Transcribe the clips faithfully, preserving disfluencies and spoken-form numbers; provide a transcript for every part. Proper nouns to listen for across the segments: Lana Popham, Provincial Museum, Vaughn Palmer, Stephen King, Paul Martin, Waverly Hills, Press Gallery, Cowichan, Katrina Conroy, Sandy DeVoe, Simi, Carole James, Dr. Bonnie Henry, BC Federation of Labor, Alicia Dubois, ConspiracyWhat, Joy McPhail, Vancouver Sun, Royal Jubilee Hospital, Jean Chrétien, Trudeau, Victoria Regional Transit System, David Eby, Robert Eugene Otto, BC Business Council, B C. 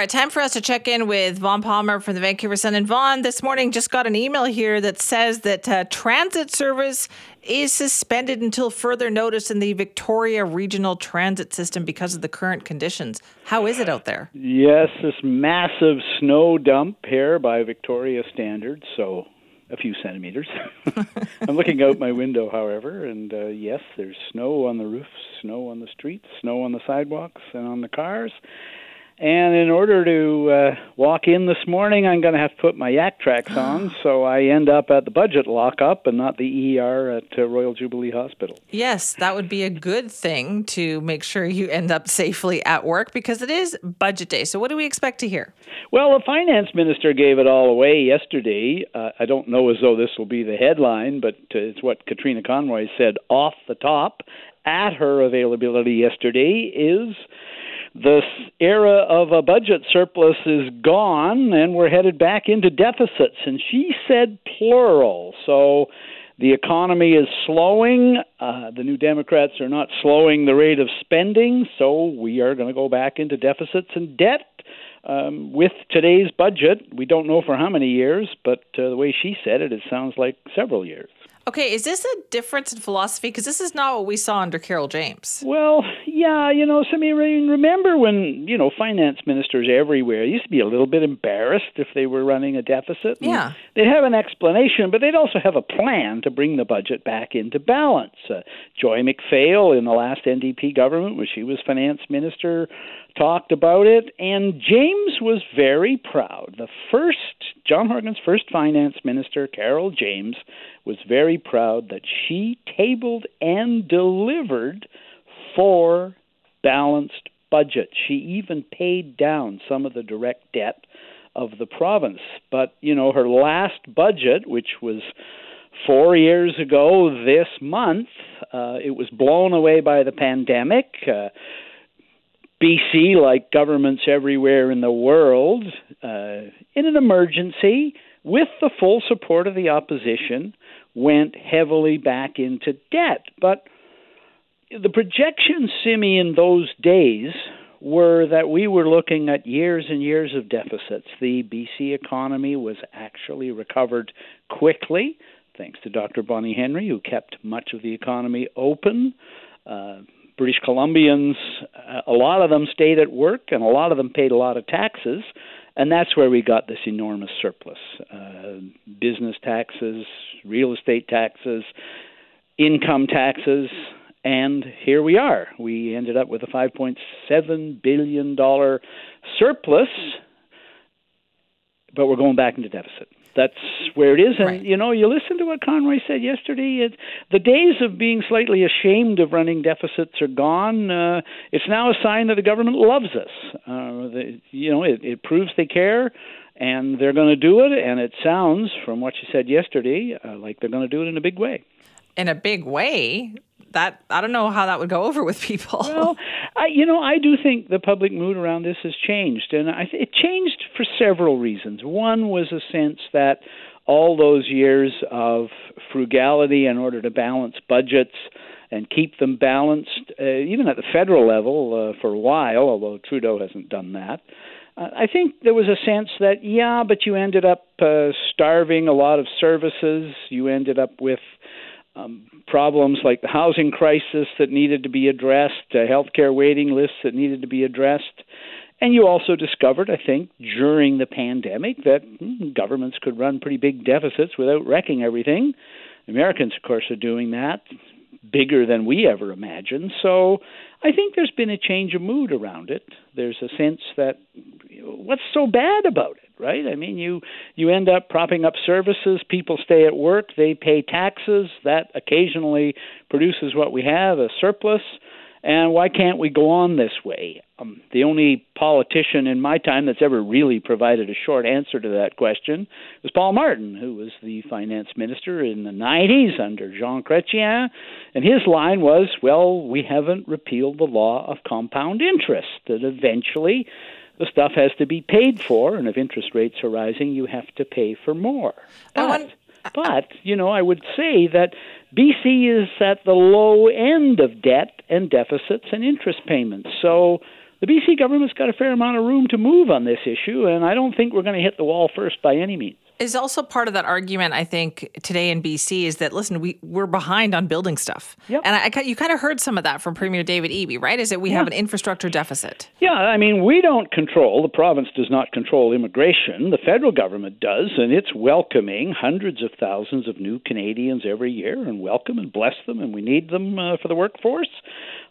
All right, time for us to check in with Vaughn Palmer from the Vancouver Sun. And Vaughn, this morning just got an email here that says that uh, transit service is suspended until further notice in the Victoria Regional Transit System because of the current conditions. How is it out there? Yes, this massive snow dump here by Victoria standards, so a few centimeters. I'm looking out my window, however, and uh, yes, there's snow on the roofs, snow on the streets, snow on the sidewalks and on the cars. And in order to uh, walk in this morning, I'm going to have to put my yak tracks on, so I end up at the budget lockup and not the E R at uh, Royal Jubilee Hospital. Yes, that would be a good thing to make sure you end up safely at work, because it is budget day. So what do we expect to hear? Well, the finance minister gave it all away yesterday. Uh, I don't know as though this will be the headline, but uh, it's what Katrina Conroy said off the top at her availability yesterday is: this era of a budget surplus is gone, and we're headed back into deficits. And she said plural. So the economy is slowing. Uh, the New Democrats are not slowing the rate of spending. So we are going to go back into deficits and debt um, with today's budget. We don't know for how many years, but uh, the way she said it, it sounds like several years. Okay, is this a difference in philosophy? Because this is not what we saw under Carole James. Well, yeah, you know, so I mean, remember when, you know, finance ministers everywhere used to be a little bit embarrassed if they were running a deficit. Yeah. They'd have an explanation, but they'd also have a plan to bring the budget back into balance. Uh, Joy McPhail in the last N D P government, when she was finance minister, talked about it, and James was very proud. The first, John Horgan's first finance minister, Carole James, was very proud that she tabled and delivered four balanced budgets. She even paid down some of the direct debt of the province. But, you know, her last budget, which was four years ago this month, uh, it was blown away by the pandemic. Uh, B C, like governments everywhere in the world, uh, in an emergency, with the full support of the opposition, went heavily back into debt. But the projections, Simi, in those days were that we were looking at years and years of deficits. The B C economy was actually recovered quickly, thanks to Doctor Bonnie Henry, who kept much of the economy open. Uh, British Columbians, a lot of them stayed at work, and a lot of them paid a lot of taxes, and that's where we got this enormous surplus. Uh, business taxes, real estate taxes, income taxes, and here we are. We ended up with a five point seven billion dollars surplus, but we're going back into deficit. That's where it is. And, right. you know, you listen to what Conroy said yesterday. It, the days of being slightly ashamed of running deficits are gone. Uh, it's now a sign that the government loves us. Uh, they, you know, it, it proves they care, and they're going to do it. And it sounds, from what she said yesterday, uh, like they're going to do it in a big way. In a big way? That I don't know how that would go over with people. Well, I, you know, I do think the public mood around this has changed, and I th- it changed for several reasons. One was a sense that all those years of frugality in order to balance budgets and keep them balanced, uh, even at the federal level uh, for a while, although Trudeau hasn't done that, uh, I think there was a sense that, yeah, but you ended up uh, starving a lot of services. You ended up with Um, problems like the housing crisis that needed to be addressed, uh, healthcare waiting lists that needed to be addressed. And you also discovered, I think, during the pandemic that hmm, governments could run pretty big deficits without wrecking everything. Americans, of course, are doing that bigger than we ever imagined. So I think there's been a change of mood around it. There's a sense that, you know, what's so bad about it, right? I mean, you, you end up propping up services, people stay at work, they pay taxes, that occasionally produces what we have, a surplus, and why can't we go on this way? Um, the only politician in my time that's ever really provided a short answer to that question was Paul Martin, who was the finance minister in the nineties under Jean Chrétien, and his line was, well, we haven't repealed the law of compound interest, that eventually the stuff has to be paid for, and if interest rates are rising, you have to pay for more. But, but you know, I would say that B C is at the low end of debt and deficits and interest payments. So the B C government's got a fair amount of room to move on this issue, and I don't think we're going to hit the wall first by any means. Is also part of that argument, I think, today in B C is that, listen, we, we're behind on building stuff. Yep. And I, I, you kind of heard some of that from Premier David Eby, right? Is that we yeah. have an infrastructure deficit. Yeah, I mean, we don't control, the province does not control immigration. The federal government does, and it's welcoming hundreds of thousands of new Canadians every year, and welcome and bless them, and we need them uh, for the workforce.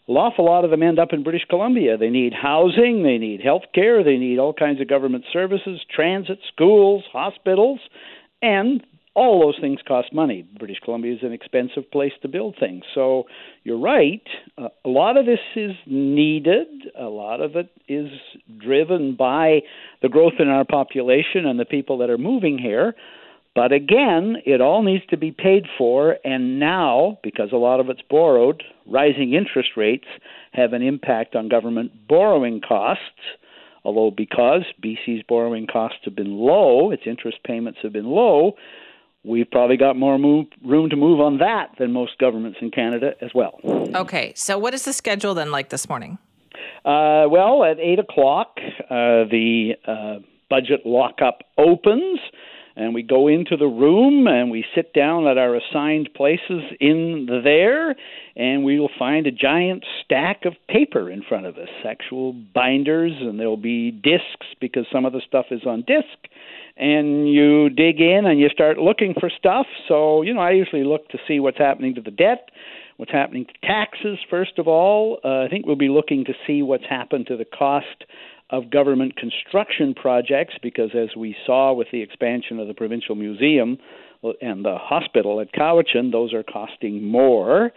An awful lot of them end up in British Columbia. They need housing, they need health care, they need all kinds of government services, transit, schools, hospitals, and all those things cost money. British Columbia is an expensive place to build things. So you're right, uh, a lot of this is needed. A lot of it is driven by the growth in our population and the people that are moving here. But again, it all needs to be paid for, and now, because a lot of it's borrowed, rising interest rates have an impact on government borrowing costs, although because B C's borrowing costs have been low, its interest payments have been low, we've probably got more move, room to move on that than most governments in Canada as well. Okay, so what is the schedule then like this morning? Uh, well, at eight o'clock, uh, the uh, budget lockup opens. And we go into the room and we sit down at our assigned places in there, and we will find a giant stack of paper in front of us, actual binders, and there'll be discs because some of the stuff is on disc. And you dig in and you start looking for stuff. So, you know, I usually look to see what's happening to the debt, what's happening to taxes, first of all. Uh, I think we'll be looking to see what's happened to the cost of government construction projects, because as we saw with the expansion of the Provincial Museum and the hospital at Cowichan, those are costing more.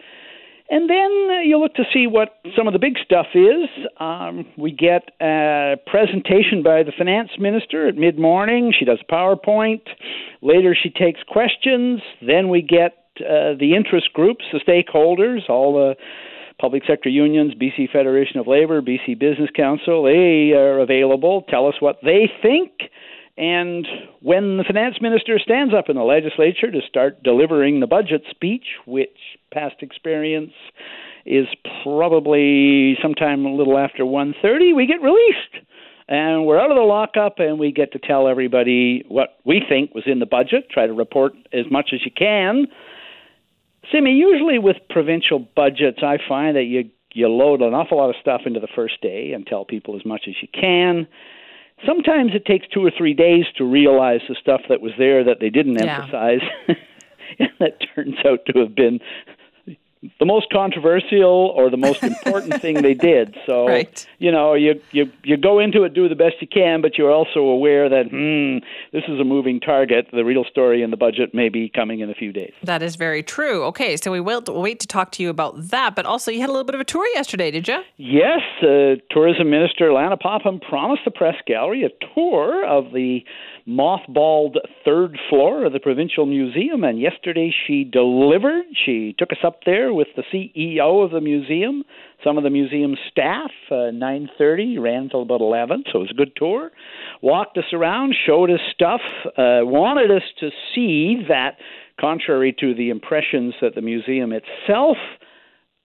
And then you look to see what some of the big stuff is. Um, we get a presentation by the finance minister at mid-morning. She does PowerPoint. Later she takes questions. Then we get uh, the interest groups, the stakeholders, all the public sector unions, B C Federation of Labor, B C Business Council, they are available. Tell us what they think. And when the finance minister stands up in the legislature to start delivering the budget speech, which past experience is probably sometime a little after one thirty, we get released. And we're out of the lockup, and we get to tell everybody what we think was in the budget, try to report as much as you can. Simi, usually with provincial budgets, I find that you, you load an awful lot of stuff into the first day and tell people as much as you can. Sometimes it takes two or three days to realize the stuff that was there that they didn't yeah. emphasize. And that turns out to have been the most controversial or the most important thing they did. So, right. you know, you, you you go into it, do the best you can, but you're also aware that, hmm, this is a moving target. The real story in the budget may be coming in a few days. That is very true. Okay, so we will wait to talk to you about that, but also you had a little bit of a tour yesterday, did you? Yes, uh, Tourism Minister Lana Popham promised the Press Gallery a tour of the mothballed third floor of the Provincial Museum, and yesterday she delivered. She took us up there with the C E O of the museum, some of the museum staff, uh, nine thirty, ran until about eleven, so it was a good tour. Walked us around, showed us stuff, uh, wanted us to see that, contrary to the impressions that the museum itself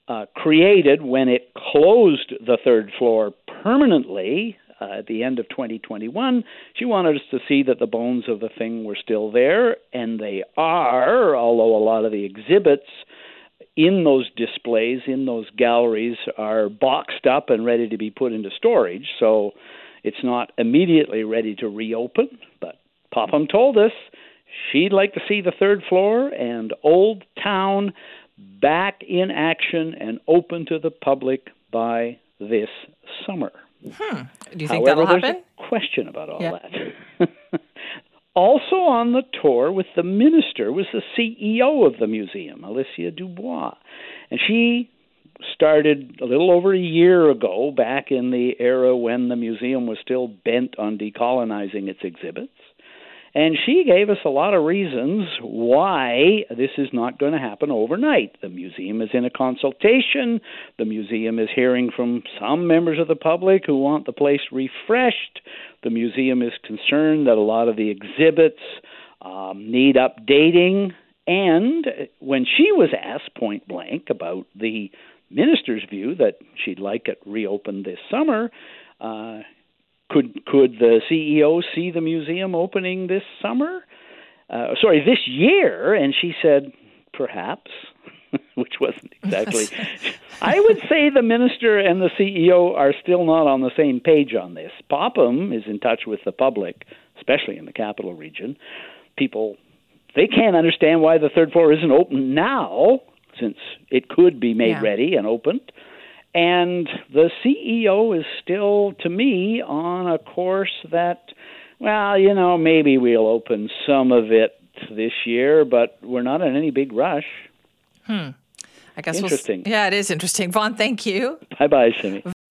uh, created when it closed the third floor permanently uh, at the end of twenty twenty-one, she wanted us to see that the bones of the thing were still there, and they are, although a lot of the exhibits in those displays, in those galleries, are boxed up and ready to be put into storage. So it's not immediately ready to reopen. But Popham told us she'd like to see the third floor and Old Town back in action and open to the public by this summer. Hmm. Do you think However, that'll happen? There's a question about all yeah. that. Also on the tour with the minister was the C E O of the museum, Alicia Dubois. And she started a little over a year ago, back in the era when the museum was still bent on decolonizing its exhibits. And she gave us a lot of reasons why this is not going to happen overnight. The museum is in a consultation. The museum is hearing from some members of the public who want the place refreshed. The museum is concerned that a lot of the exhibits um, need updating. And when she was asked point blank about the minister's view that she'd like it reopened this summer. Uh, could could the C E O see the museum opening this summer? Uh, sorry, this year? And she said, perhaps, which wasn't exactly. I would say the minister and the C E O are still not on the same page on this. Popham is in touch with the public, especially in the capital region. People, they can't understand why the third floor isn't open now, since it could be made yeah. ready and opened. And the C E O is still, to me, on a course that, well, you know, maybe we'll open some of it this year, but we're not in any big rush. Hmm. I guess interesting. We'll, yeah, it is interesting. Vaughn, thank you. Bye-bye, Simi.